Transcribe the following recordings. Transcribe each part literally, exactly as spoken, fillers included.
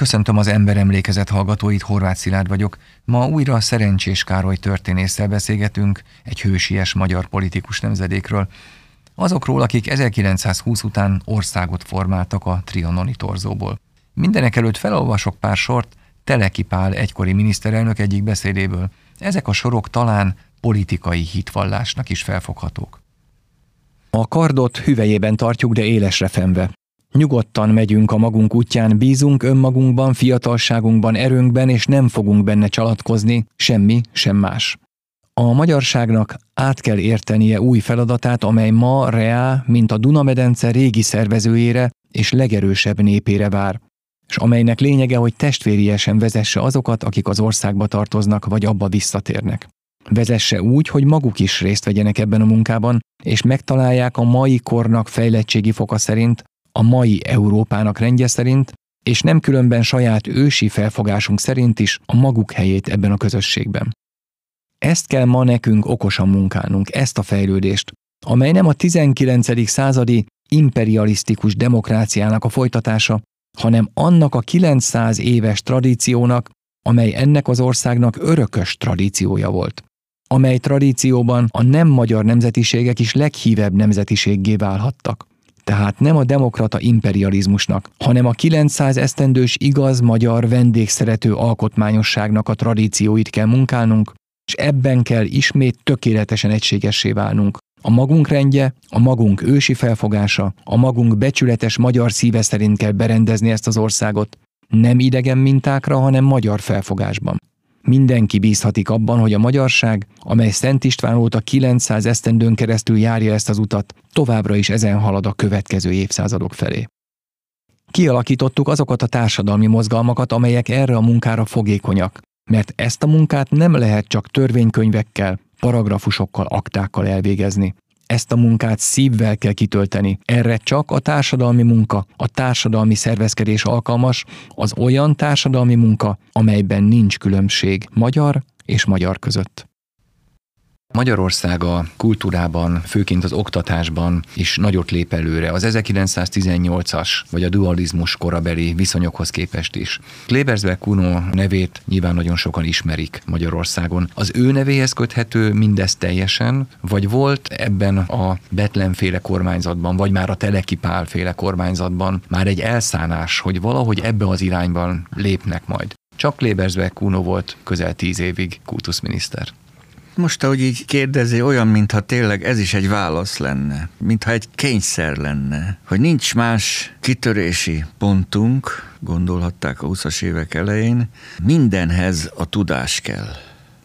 Köszöntöm az emberemlékezet hallgatóit, Horváth Szilárd vagyok. Ma újra Szerencsés Károly történésszel beszélgetünk, egy hősies magyar politikus nemzedékről. Azokról, akik ezerkilencszázhúsz után országot formáltak a trianoni torzóból. Mindenek előtt felolvasok pár sort Teleki Pál egykori miniszterelnök egyik beszédéből. Ezek a sorok talán politikai hitvallásnak is felfoghatók. A kardot hüvelyében tartjuk, de élesre fenve. Nyugodtan megyünk a magunk útján, bízunk önmagunkban, fiatalságunkban, erőnkben, és nem fogunk benne csalatkozni, semmi, sem más. A magyarságnak át kell értenie új feladatát, amely ma reá, mint a Dunamedence régi szervezőjére és legerősebb népére vár, és amelynek lényege, hogy testvériesen vezesse azokat, akik az országba tartoznak, vagy abba visszatérnek. Vezesse úgy, hogy maguk is részt vegyenek ebben a munkában, és megtalálják a mai kornak fejlettségi foka szerint, a mai Európának rendje szerint, és nem különben saját ősi felfogásunk szerint is a maguk helyét ebben a közösségben. Ezt kell ma nekünk okosan munkálnunk, ezt a fejlődést, amely nem a tizenkilencedik századi imperialisztikus demokráciának a folytatása, hanem annak a kilencszáz éves tradíciónak, amely ennek az országnak örökös tradíciója volt, amely tradícióban a nem magyar nemzetiségek is leghívebb nemzetiséggé válhattak. Tehát nem a demokrata imperializmusnak, hanem a kilencszáz esztendős igaz magyar vendégszerető alkotmányosságnak a tradícióit kell munkálnunk, és ebben kell ismét tökéletesen egységessé válnunk. A magunk rendje, a magunk ősi felfogása, a magunk becsületes magyar szíve szerint kell berendezni ezt az országot, nem idegen mintákra, hanem magyar felfogásban. Mindenki bízhatik abban, hogy a magyarság, amely Szent István óta kilencszáz esztendőn keresztül járja ezt az utat, továbbra is ezen halad a következő évszázadok felé. Kialakítottuk azokat a társadalmi mozgalmakat, amelyek erre a munkára fogékonyak, mert ezt a munkát nem lehet csak törvénykönyvekkel, paragrafusokkal, aktákkal elvégezni. Ezt a munkát szívvel kell kitölteni. Erre csak a társadalmi munka, a társadalmi szervezkedés alkalmas, az olyan társadalmi munka, amelyben nincs különbség magyar és magyar között. Magyarország a kultúrában, főként az oktatásban is nagyot lép előre, az ezerkilencszáztizennyolcas vagy a dualizmus korabeli viszonyokhoz képest is. Klebelsberg Kunó nevét nyilván nagyon sokan ismerik Magyarországon. Az ő nevéhez köthető mindez teljesen, vagy volt ebben a Bethlen-féle kormányzatban, vagy már a Teleki Pál-féle kormányzatban már egy elszánás, hogy valahogy ebbe az irányban lépnek majd. Csak Klebelsberg Kunó volt közel tíz évig kultuszminiszter. Most, ahogy így kérdezi, olyan, mintha tényleg ez is egy válasz lenne, mintha egy kényszer lenne, hogy nincs más kitörési pontunk, gondolhatták a huszas évek elején, mindenhez a tudás kell,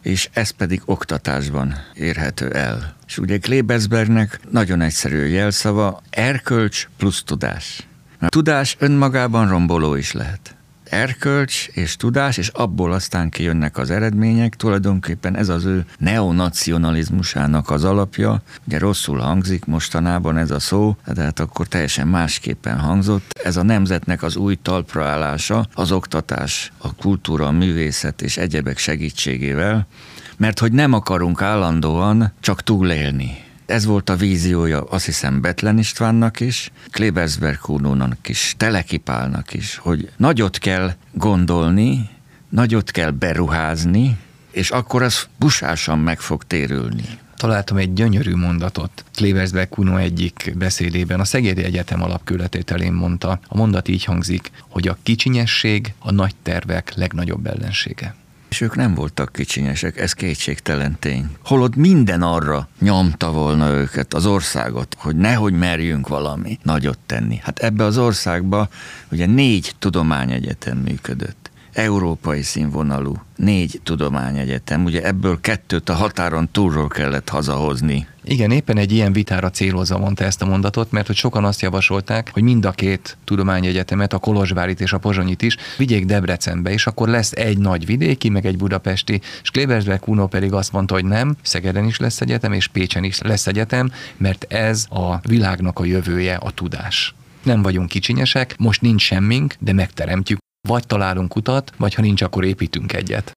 és ez pedig oktatásban érhető el. És ugye Klebelsbergnek nagyon egyszerű jelszava, erkölcs plusz tudás. A tudás önmagában romboló is lehet. Erkölcs és tudás, és abból aztán kijönnek az eredmények. Tulajdonképpen ez az ő neonacionalizmusának az alapja. Ugye rosszul hangzik mostanában ez a szó, de hát akkor teljesen másképpen hangzott. Ez a nemzetnek az új talpraállása, az oktatás, a kultúra, a művészet és egyebek segítségével, mert hogy nem akarunk állandóan csak túlélni. Ez volt a víziója, azt hiszem, Bethlen Istvánnak is, Klebelsberg Kunónak is, Teleki Pálnak is, hogy nagyot kell gondolni, nagyot kell beruházni, és akkor az busásan meg fog térülni. Találtam egy gyönyörű mondatot. Klebelsberg Kunó egyik beszédében a Szegedi Egyetem alapkőletételén mondta. A mondat így hangzik, hogy a kicsinyesség a nagy tervek legnagyobb ellensége. És ők nem voltak kicsinyesek, ez kétségtelen tény. Holott minden arra nyomta volna őket, az országot, hogy nehogy merjünk valami nagyot tenni. Hát ebbe az országba ugye négy tudományegyetem működött. Európai színvonalú négy tudományegyetem, ugye ebből kettőt a határon túlról kellett hazahozni. Igen, éppen egy ilyen vitára célozva mondta ezt a mondatot, mert hogy sokan azt javasolták, hogy mind a két tudományegyetemet, a kolozsvárit és a pozsonyit is vigyék Debrecenbe, és akkor lesz egy nagy vidéki, meg egy budapesti, és Klebelsberg Kunó pedig azt mondta, hogy nem, Szegeden is lesz egyetem, és Pécsen is lesz egyetem, mert ez a világnak a jövője, a tudás. Nem vagyunk kicsinyesek, most nincs semmink, de megteremtjük. Vagy találunk utat, vagy ha nincs, akkor építünk egyet.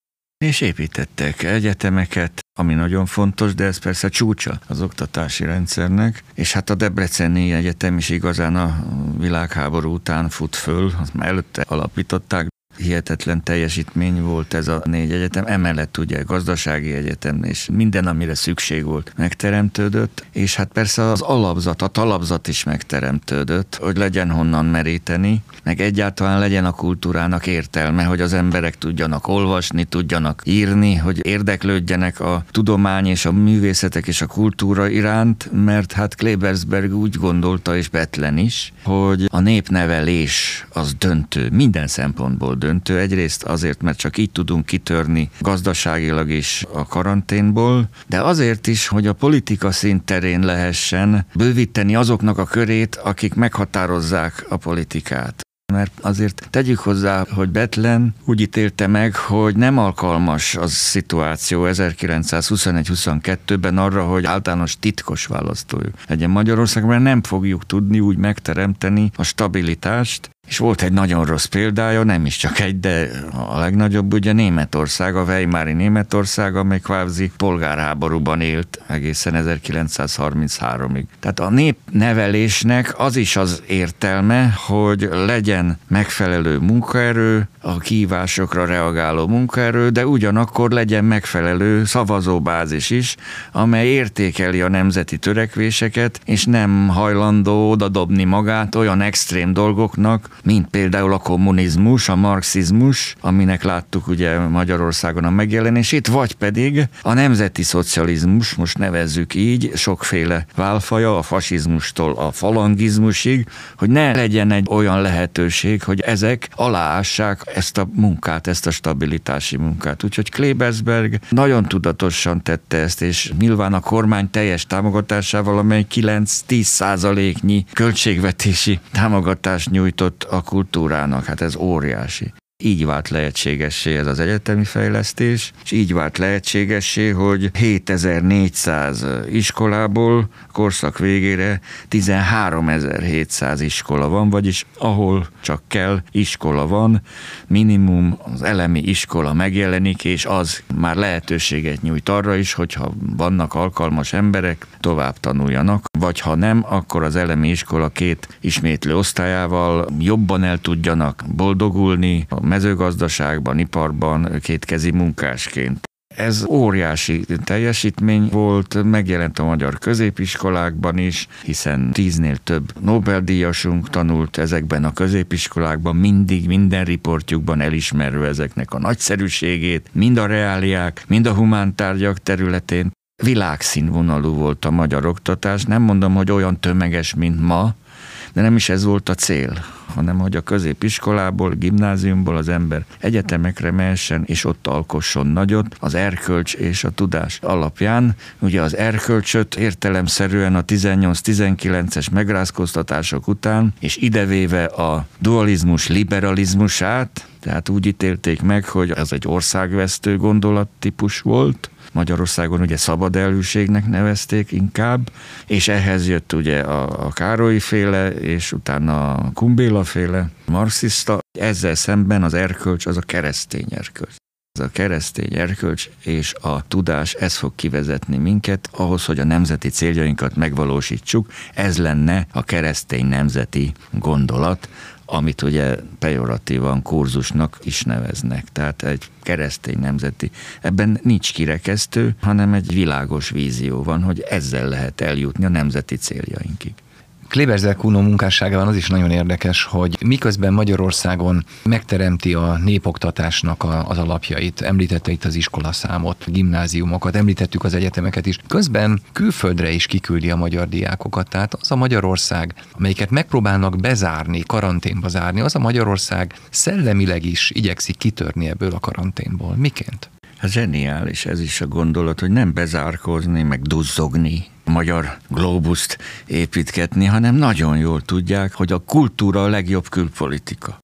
És építettek egyetemeket, ami nagyon fontos, de ez persze csúcsa az oktatási rendszernek, és hát a Debreceni Egyetem is igazán a világháború után fut föl, azt már előtte alapították, Hihetetlen teljesítmény volt ez a négy egyetem, emellett ugye gazdasági egyetem, és minden, amire szükség volt, megteremtődött, és hát persze az alapzat, a talapzat is megteremtődött, hogy legyen honnan meríteni, meg egyáltalán legyen a kultúrának értelme, hogy az emberek tudjanak olvasni, tudjanak írni, hogy érdeklődjenek a tudomány és a művészetek és a kultúra iránt, mert hát Klebelsberg úgy gondolta, és Bethlen is, hogy a népnevelés az döntő, minden szempontból döntő. Döntő. Egyrészt azért, mert csak így tudunk kitörni gazdaságilag is a karanténból, de azért is, hogy a politika színterén lehessen bővíteni azoknak a körét, akik meghatározzák a politikát. Mert azért tegyük hozzá, hogy Bethlen úgy ítélte meg, hogy nem alkalmas a szituáció ezerkilencszázhuszonegy huszonkettőben arra, hogy általános titkos választójuk legyen Magyarország, mert nem fogjuk tudni úgy megteremteni a stabilitást. És volt egy nagyon rossz példája, nem is csak egy, de a legnagyobb ugye Németország, a weimári Németország, amely kvázi polgárháborúban élt egészen ezerkilencszázharminchárom-ig. Tehát a népnevelésnek az is az értelme, hogy legyen megfelelő munkaerő, a kihívásokra reagáló munkaerő, de ugyanakkor legyen megfelelő szavazóbázis is, amely értékeli a nemzeti törekvéseket, és nem hajlandó odadobni magát olyan extrém dolgoknak, mint például a kommunizmus, a marxizmus, aminek láttuk ugye Magyarországon a megjelenését, vagy pedig a nemzeti szocializmus, most nevezzük így, sokféle válfaja, a fasizmustól a falangizmusig, hogy ne legyen egy olyan lehetőség, hogy ezek aláássák ezt a munkát, ezt a stabilitási munkát. Úgyhogy Klebelsberg nagyon tudatosan tette ezt, és nyilván a kormány teljes támogatásával, amely kilenc-tíz százaléknyi költségvetési támogatást nyújtott a kultúrának, hát ez óriási. Így vált lehetségessé ez az egyetemi fejlesztés, és így vált lehetségessé, hogy hétezer-négyszáz iskolából korszak végére tizenháromezer-hétszáz iskola van, vagyis ahol csak kell, iskola van, minimum az elemi iskola megjelenik, és az már lehetőséget nyújt arra is, hogyha vannak alkalmas emberek, tovább tanuljanak, vagy ha nem, akkor az elemi iskola két ismétlő osztályával jobban el tudjanak boldogulni, mezőgazdaságban, iparban, kétkezi munkásként. Ez óriási teljesítmény volt, megjelent a magyar középiskolákban is, hiszen tíznél több Nobel-díjasunk tanult ezekben a középiskolákban, mindig minden riportjukban elismerve ezeknek a nagyszerűségét, mind a reáliák, mind a humántárgyak területén. Világszínvonalú volt a magyar oktatás, nem mondom, hogy olyan tömeges, mint ma, de nem is ez volt a cél, hanem hogy a középiskolából, gimnáziumból az ember egyetemekre mehessen, és ott alkosson nagyot, az erkölcs és a tudás alapján. Ugye az erkölcsöt értelemszerűen a tizennyolc-tizenkilences megrázkóztatások után, és idevéve a dualizmus liberalizmusát, tehát úgy ítélték meg, hogy ez egy országvesztő gondolattípus volt, Magyarországon ugye szabad elhűségnek nevezték inkább, és ehhez jött ugye a, a Károlyi féle, és utána a Kumbéla féle marxista. Ezzel szemben az erkölcs az a keresztény erkölcs. Ez a keresztény erkölcs és a tudás, ez fog kivezetni minket ahhoz, hogy a nemzeti céljainkat megvalósítsuk. Ez lenne a keresztény nemzeti gondolat, amit ugye pejoratívan kurzusnak is neveznek. Tehát egy keresztény nemzeti. Ebben nincs kirekesztő, hanem egy világos vízió van, hogy ezzel lehet eljutni a nemzeti céljainkig. Klebelsberg Kunó munkásságában az is nagyon érdekes, hogy miközben Magyarországon megteremti a népoktatásnak a, az alapjait, említette itt az iskolaszámot, gimnáziumokat, említettük az egyetemeket is, közben külföldre is kiküldi a magyar diákokat. Tehát az a Magyarország, amelyiket megpróbálnak bezárni, karanténba zárni, az a Magyarország szellemileg is igyekszik kitörni ebből a karanténból. Miként? Hát zseniális ez is a gondolat, hogy nem bezárkózni, meg duzzogni, magyar glóbuszt építgetni, hanem nagyon jól tudják, hogy a kultúra a legjobb külpolitika.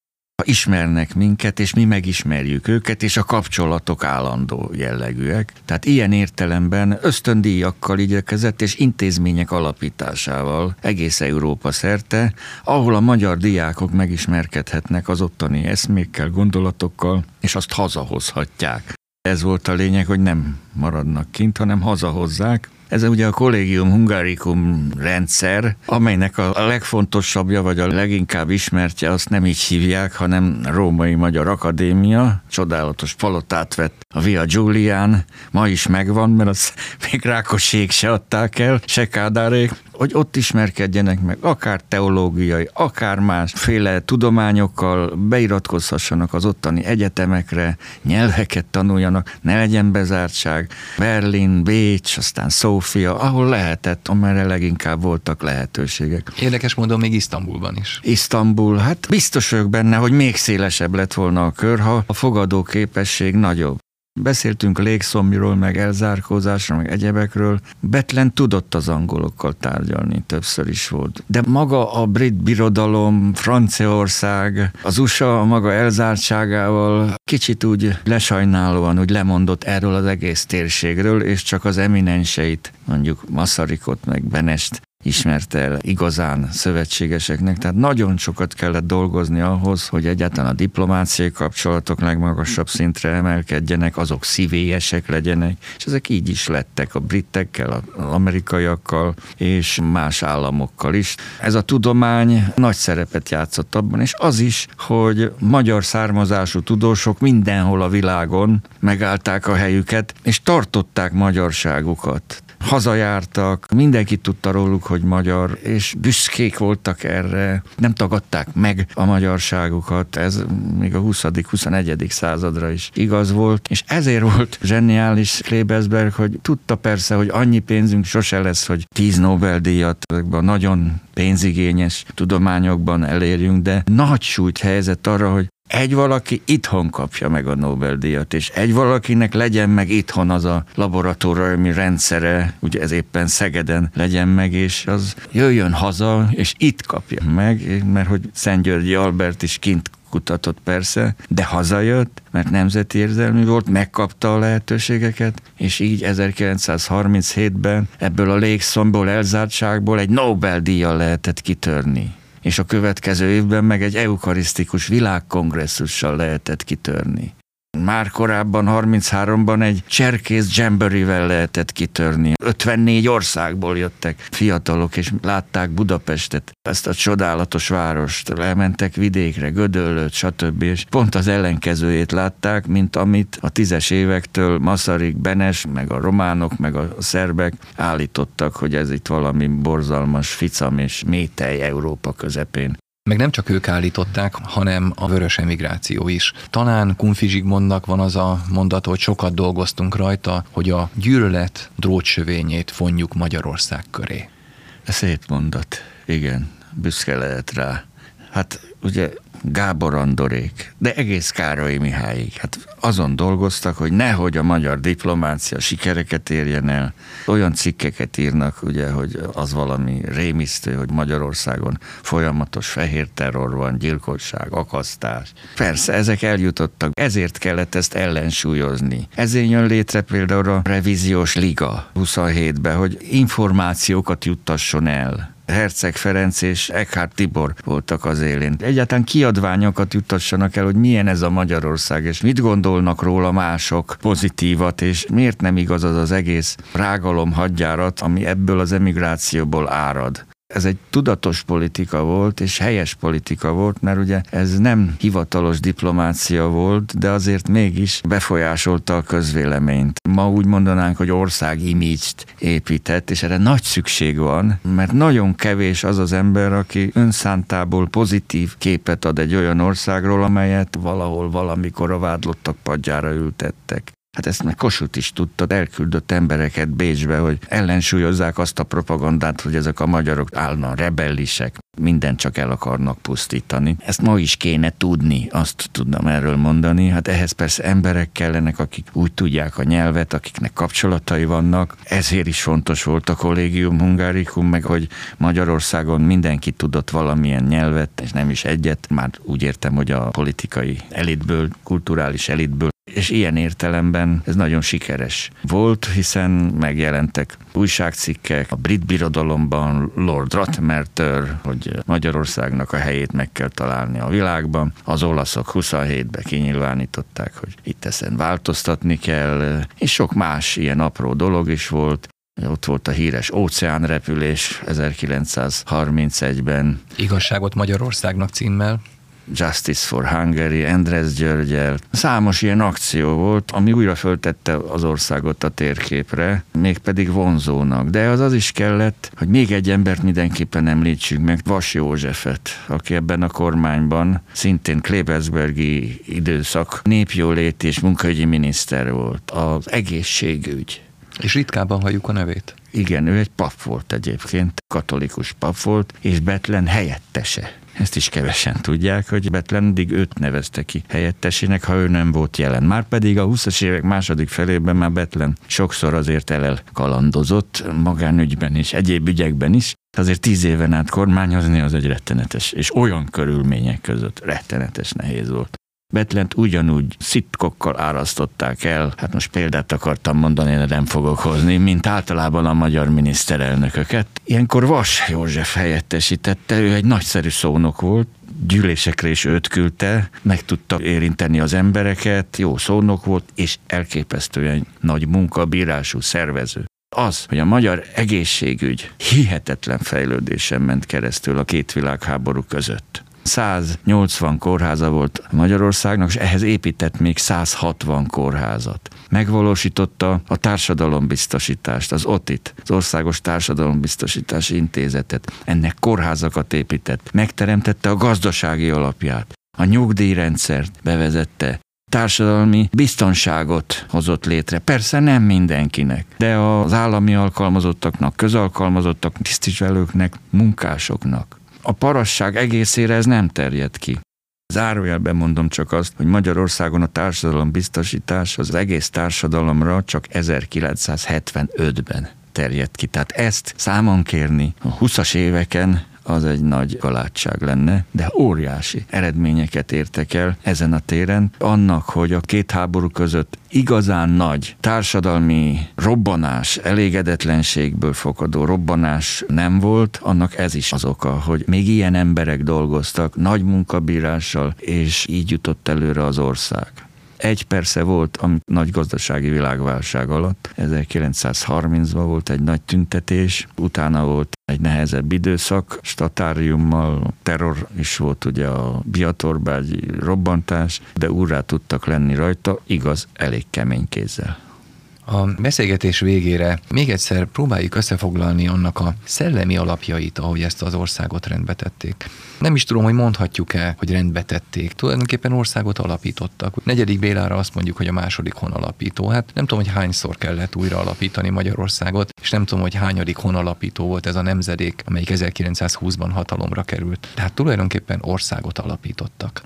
Ismernek minket, és mi megismerjük őket, és a kapcsolatok állandó jellegűek. Tehát ilyen értelemben ösztöndíjakkal igyekezett, és intézmények alapításával egész Európa szerte, ahol a magyar diákok megismerkedhetnek az ottani eszmékkel, gondolatokkal, és azt hazahozhatják. Ez volt a lényeg, hogy nem maradnak kint, hanem hazahozzák, Ez ugye a Collegium Hungaricum rendszer, amelynek a legfontosabbja, vagy a leginkább ismertje, azt nem így hívják, hanem Római Magyar Akadémia. Csodálatos palotát vett a Via Giulián, ma is megvan, mert azt még Rákosék se adták el, se Kádárék, hogy ott ismerkedjenek meg, akár teológiai, akár másféle tudományokkal, beiratkozhassanak az ottani egyetemekre, nyelveket tanuljanak, ne legyen bezártság, Berlin, Bécs, aztán Szófia, ahol lehetett, amerre leginkább voltak lehetőségek. Érdekes módon még Isztambulban is. Isztambul, hát biztos vagyok benne, hogy még szélesebb lett volna a kör, ha a fogadó képesség nagyobb. Beszéltünk légszomjról, meg elzárkózásról, meg egyebekről. Bethlen tudott az angolokkal tárgyalni, többször is volt. De maga a brit birodalom, Franciaország, az u es á maga elzártságával kicsit úgy lesajnálóan, úgy lemondott erről az egész térségről, és csak az eminenseit, mondjuk Masarykot, meg Benest ismerte el igazán szövetségeseknek, tehát nagyon sokat kellett dolgozni ahhoz, hogy egyáltalán a diplomáciai kapcsolatok legmagasabb szintre emelkedjenek, azok szívélyesek legyenek, és ezek így is lettek a britekkel, az amerikaiakkal és más államokkal is. Ez a tudomány nagy szerepet játszott abban, és az is, hogy magyar származású tudósok mindenhol a világon megállták a helyüket, és tartották magyarságukat. Hazajártak, mindenki tudta róluk, hogy magyar, és büszkék voltak erre, nem tagadták meg a magyarságukat, ez még a huszadik huszonegyedik századra is igaz volt, és ezért volt zseniális Klebelsberg, hogy tudta persze, hogy annyi pénzünk sose lesz, hogy tíz Nobel-díjat ezekben nagyon pénzigényes tudományokban elérjünk, de nagy súlyt helyezett arra, hogy egy valaki itthon kapja meg a Nobel-díjat, és egy valakinek legyen meg itthon az a laboratóriumi rendszere, ugye ez éppen Szegeden legyen meg, és az jöjjön haza, és itt kapja meg, mert hogy Szent György Albert is kint kutatott persze, de hazajött, mert nemzeti érzelmű volt, megkapta a lehetőségeket, és így ezerkilencszázharminchétben ebből a légszomból, elzártságból egy Nobel-díjjal lehetett kitörni. És a következő évben meg egy eukarisztikus világkongresszussal lehetett kitörni. Már korábban, harmincháromban egy cserkész jamboreevel lehetett kitörni. ötvennégy országból jöttek fiatalok, és látták Budapestet, ezt a csodálatos várost, lementek vidékre, Gödöllőt, stb. És pont az ellenkezőjét látták, mint amit a tízes évektől Masaryk, Benes, meg a románok, meg a szerbek állítottak, hogy ez itt valami borzalmas ficam és métej Európa közepén. Meg nem csak ők állították, hanem a vörös emigráció is. Talán Kunfi Zsigmondnak van az a mondata, hogy sokat dolgoztunk rajta, hogy a gyűlölet drótsövényét vonjuk Magyarország köré. Szép mondat, igen, büszke lehet rá. Hát ugye Gábor Andorék, de egész Károlyi Mihályig. Hát azon dolgoztak, hogy nehogy a magyar diplomácia sikereket érjen el. Olyan cikkeket írnak, ugye, hogy az valami rémisztő, hogy Magyarországon folyamatos fehér terror van, gyilkosság, akasztás. Persze, ezek eljutottak, ezért kellett ezt ellensúlyozni. Ezért jön létre például a revíziós liga huszonhétben, hogy információkat juttasson el. Herceg Ferenc és Eckhardt Tibor voltak az élén. Egyáltalán kiadványokat juttassanak el, hogy milyen ez a Magyarország, és mit gondolnak róla mások pozitívat, és miért nem igaz az az egész rágalomhadjárat, ami ebből az emigrációból árad. Ez egy tudatos politika volt, és helyes politika volt, mert ugye ez nem hivatalos diplomácia volt, de azért mégis befolyásolta a közvéleményt. Ma úgy mondanánk, hogy ország imidzst épített, és erre nagy szükség van, mert nagyon kevés az az ember, aki önszántából pozitív képet ad egy olyan országról, amelyet valahol valamikor a vádlottak padjára ültettek. Hát ezt meg Kossuth is tudta, elküldött embereket Bécsbe, hogy ellensúlyozzák azt a propagandát, hogy ezek a magyarok állandóan rebellisek, mindent csak el akarnak pusztítani. Ezt ma is kéne tudni, azt tudnám erről mondani. Hát ehhez persze emberek kellenek, akik úgy tudják a nyelvet, akiknek kapcsolatai vannak. Ezért is fontos volt a Collegium Hungaricum, meg hogy Magyarországon mindenki tudott valamilyen nyelvet, és nem is egyet, már úgy értem, hogy a politikai elitből, kulturális elitből, és ilyen értelemben ez nagyon sikeres volt, hiszen megjelentek újságcikkek, a brit birodalomban Lord Ratmertör, hogy Magyarországnak a helyét meg kell találni a világban, az olaszok huszonhétben kinyilvánították, hogy itt ezen változtatni kell, és sok más ilyen apró dolog is volt. Ott volt a híres óceánrepülés ezerkilencszázharmincegyben. Igazságot Magyarországnak címmel. Justice for Hungary, Endresz Györgyel. Számos ilyen akció volt, ami újra föltette az országot a térképre, mégpedig vonzónak. De az az is kellett, hogy még egy embert mindenképpen említsünk meg, Vas Józsefet, aki ebben a kormányban szintén klebelsbergi időszak népjóléti és munkaügyi miniszter volt. Az egészségügy. És ritkában halljuk a nevét. Igen, ő egy pap volt egyébként, katolikus pap volt, és Bethlen helyettese. Ezt is kevesen tudják, hogy Bethlendig őt nevezte ki helyettesének, ha ő nem volt jelen. Márpedig a huszas évek második felében már Bethlen sokszor azért elkalandozott, magánügyben és egyéb ügyekben is. Azért tíz éven át kormányozni az egy rettenetes, és olyan körülmények között rettenetes nehéz volt. Bethlent ugyanúgy szitkokkal árasztották el, hát most példát akartam mondani, de nem fogok hozni, mint általában a magyar miniszterelnököket. Ilyenkor Vas József helyettesítette, ő egy nagyszerű szónok volt, gyűlésekre is őt küldte, meg tudta érinteni az embereket, jó szónok volt, és elképesztően nagy munkabírású szervező. Az, hogy a magyar egészségügy hihetetlen fejlődésen ment keresztül a két világháború között. száznyolcvan kórháza volt Magyarországnak, és ehhez épített még száz hatvan kórházat. Megvalósította a társadalombiztosítást, az o té i-t, az Országos Társadalombiztosítási Intézetet. Ennek kórházakat épített, megteremtette a gazdasági alapját, a nyugdíjrendszert bevezette, társadalmi biztonságot hozott létre. Persze nem mindenkinek, de az állami alkalmazottaknak, közalkalmazottak, tisztviselőknek, munkásoknak. A parasság egészére ez nem terjed ki. Zárójelben mondom csak azt, hogy Magyarországon a társadalombiztosítás az egész társadalomra csak ezerkilencszázhetvenötben terjed ki. Tehát ezt számon kérni a huszas éveken az egy nagy galátság lenne, de óriási eredményeket értek el ezen a téren. Annak, hogy a két háború között igazán nagy társadalmi robbanás, elégedetlenségből fakadó robbanás nem volt, annak ez is az oka, hogy még ilyen emberek dolgoztak nagy munkabírással, és így jutott előre az ország. Egy persze volt a nagy gazdasági világválság alatt, ezerkilencszázharmincban volt egy nagy tüntetés, utána volt egy nehezebb időszak, statáriummal, terror is volt ugye a Biatorbágyi robbantás, de úrrá tudtak lenni rajta, igaz, elég kemény kézzel. A beszélgetés végére még egyszer próbáljuk összefoglalni annak a szellemi alapjait, ahogy ezt az országot rendbe tették. Nem is tudom, hogy mondhatjuk-e, hogy rendbe tették. Tulajdonképpen országot alapítottak. Negyedik Bélára azt mondjuk, hogy a második honalapító. Hát nem tudom, hogy hányszor kellett újra alapítani Magyarországot, és nem tudom, hogy hányadik honalapító volt ez a nemzedék, amelyik ezerkilencszázhúszban hatalomra került. Tehát tulajdonképpen országot alapítottak.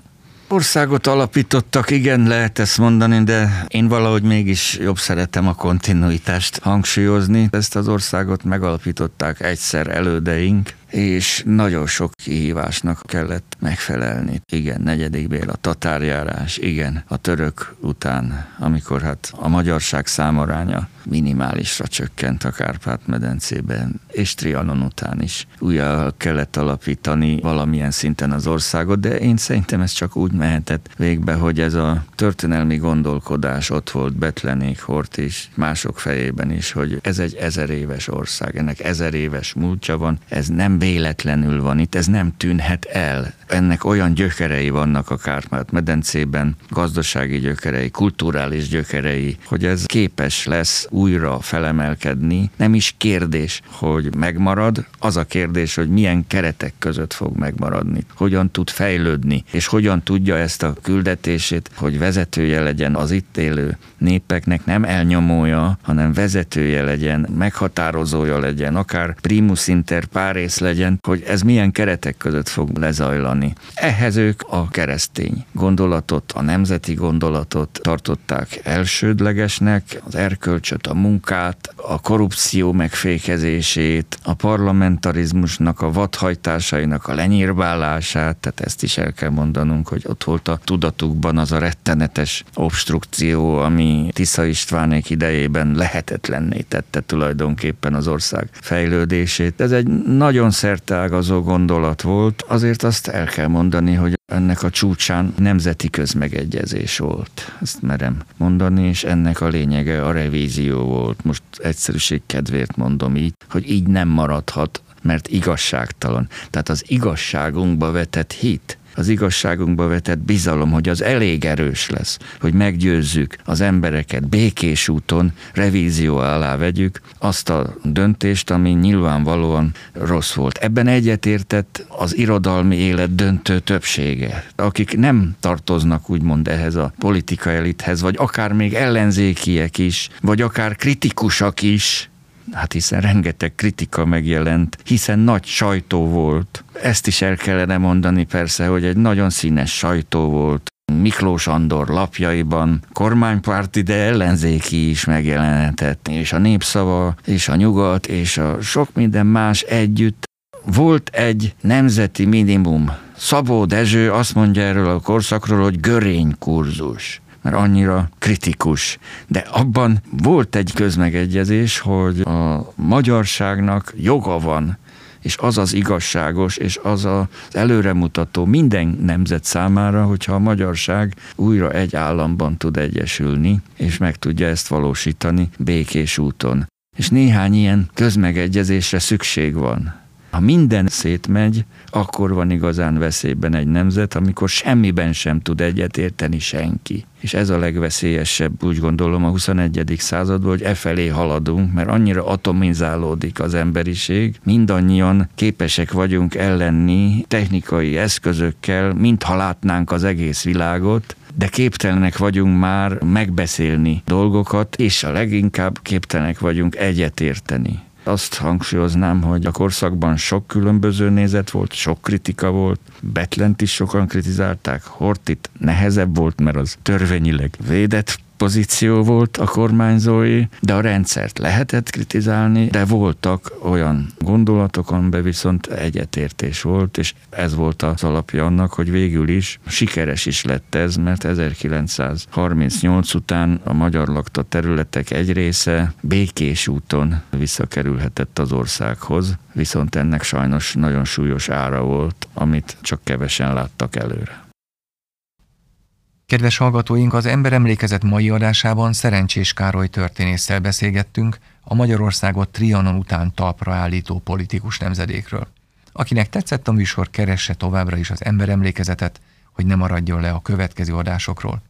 Országot alapítottak, igen, lehet ezt mondani, de én valahogy mégis jobb szeretem a kontinuitást hangsúlyozni. Ezt az országot megalapították egyszer elődeink, és nagyon sok kihívásnak kellett megfelelni. Igen, negyedik Béla, tatárjárás, igen, a török után, amikor hát a magyarság számaránya minimálisra csökkent a Kárpát-medencében, és Trianon után is újra kellett alapítani valamilyen szinten az országot, de én szerintem ez csak úgy mehetett végbe, hogy ez a történelmi gondolkodás ott volt Bethlenék, Horthy is, mások fejében is, hogy ez egy ezer éves ország, ennek ezer éves múltja van, ez nem véletlenül van itt, ez nem tűnhet el. Ennek olyan gyökerei vannak a Kárpát-medencében, gazdasági gyökerei, kulturális gyökerei, hogy ez képes lesz újra felemelkedni. Nem is kérdés, hogy megmarad, az a kérdés, hogy milyen keretek között fog megmaradni, hogyan tud fejlődni, és hogyan tudja ezt a küldetését, hogy vezetője legyen az itt élő népeknek, nem elnyomója, hanem vezetője legyen, meghatározója legyen, akár primus inter pares legyen, hogy ez milyen keretek között fog lezajlani. Ehhez ők a keresztény gondolatot, a nemzeti gondolatot tartották elsődlegesnek, az erkölcsöt, a munkát, a korrupció megfékezését, a parlamentarizmusnak, a vadhajtásainak a lenyírbálását, tehát ezt is el kell mondanunk, hogy ott volt a tudatukban az a rettenetes obstrukció, ami Tisza Istvánék idejében lehetetlenné tette tulajdonképpen az ország fejlődését. Ez egy nagyon szerteágazó gondolat volt, azért azt el kell mondani, hogy Ennek a csúcsán nemzeti közmegegyezés volt, ezt merem mondani, és ennek a lényege a revízió volt. Most egyszerűség kedvéért mondom így, hogy így nem maradhat, mert igazságtalan. Tehát az igazságunkba vetett hit, az igazságunkba vetett bizalom, hogy az elég erős lesz, hogy meggyőzzük az embereket békés úton, revízió alá vegyük azt a döntést, ami nyilvánvalóan rossz volt. Ebben egyetértett az irodalmi élet döntő többsége. Akik nem tartoznak úgymond ehhez a politika elithez, vagy akár még ellenzékiek is, vagy akár kritikusak is, hát hiszen rengeteg kritika megjelent, hiszen nagy sajtó volt. Ezt is el kellene mondani persze, hogy egy nagyon színes sajtó volt. Miklós Andor lapjaiban kormánypárti, de ellenzéki is megjelenhetett, és a Népszava, és a Nyugat, és a sok minden más együtt. Volt egy nemzeti minimum. Szabó Dezső azt mondja erről a korszakról, hogy görénykurzus, mert annyira kritikus. De abban volt egy közmegegyezés, hogy a magyarságnak joga van, és az az igazságos, és az az előremutató minden nemzet számára, hogyha a magyarság újra egy államban tud egyesülni, és meg tudja ezt valósítani békés úton. És néhány ilyen közmegegyezésre szükség van. Ha minden szétmegy, akkor van igazán veszélyben egy nemzet, amikor semmiben sem tud egyetérteni senki. És ez a legveszélyesebb, úgy gondolom, a huszonegyedik században, hogy e felé haladunk, mert annyira atomizálódik az emberiség, mindannyian képesek vagyunk ellenni technikai eszközökkel, mintha látnánk az egész világot, de képtelenek vagyunk már megbeszélni dolgokat, és a leginkább képtelenek vagyunk egyetérteni. Azt hangsúlyoznám, hogy a korszakban sok különböző nézet volt, sok kritika volt, Bethlent is sokan kritizálták, Horthyt nehezebb volt, mert az törvényileg védett pozíció volt a kormányzói, de a rendszert lehetett kritizálni, de voltak olyan gondolatok, amiben viszont egyetértés volt, és ez volt az alapja annak, hogy végül is sikeres is lett ez, mert ezerkilencszázharmincnyolc után a magyar lakta területek egy része békés úton visszakerülhetett az országhoz, viszont ennek sajnos nagyon súlyos ára volt, amit csak kevesen láttak előre. Kedves hallgatóink, az Ember Emlékezet mai adásában Szerencsés Károly történésszel beszélgettünk a Magyarországot Trianon után talpra állító politikus nemzedékről. Akinek tetszett a műsor, keresse továbbra is az Ember Emlékezetet, hogy ne maradjon le a következő adásokról.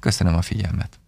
Köszönöm a figyelmet!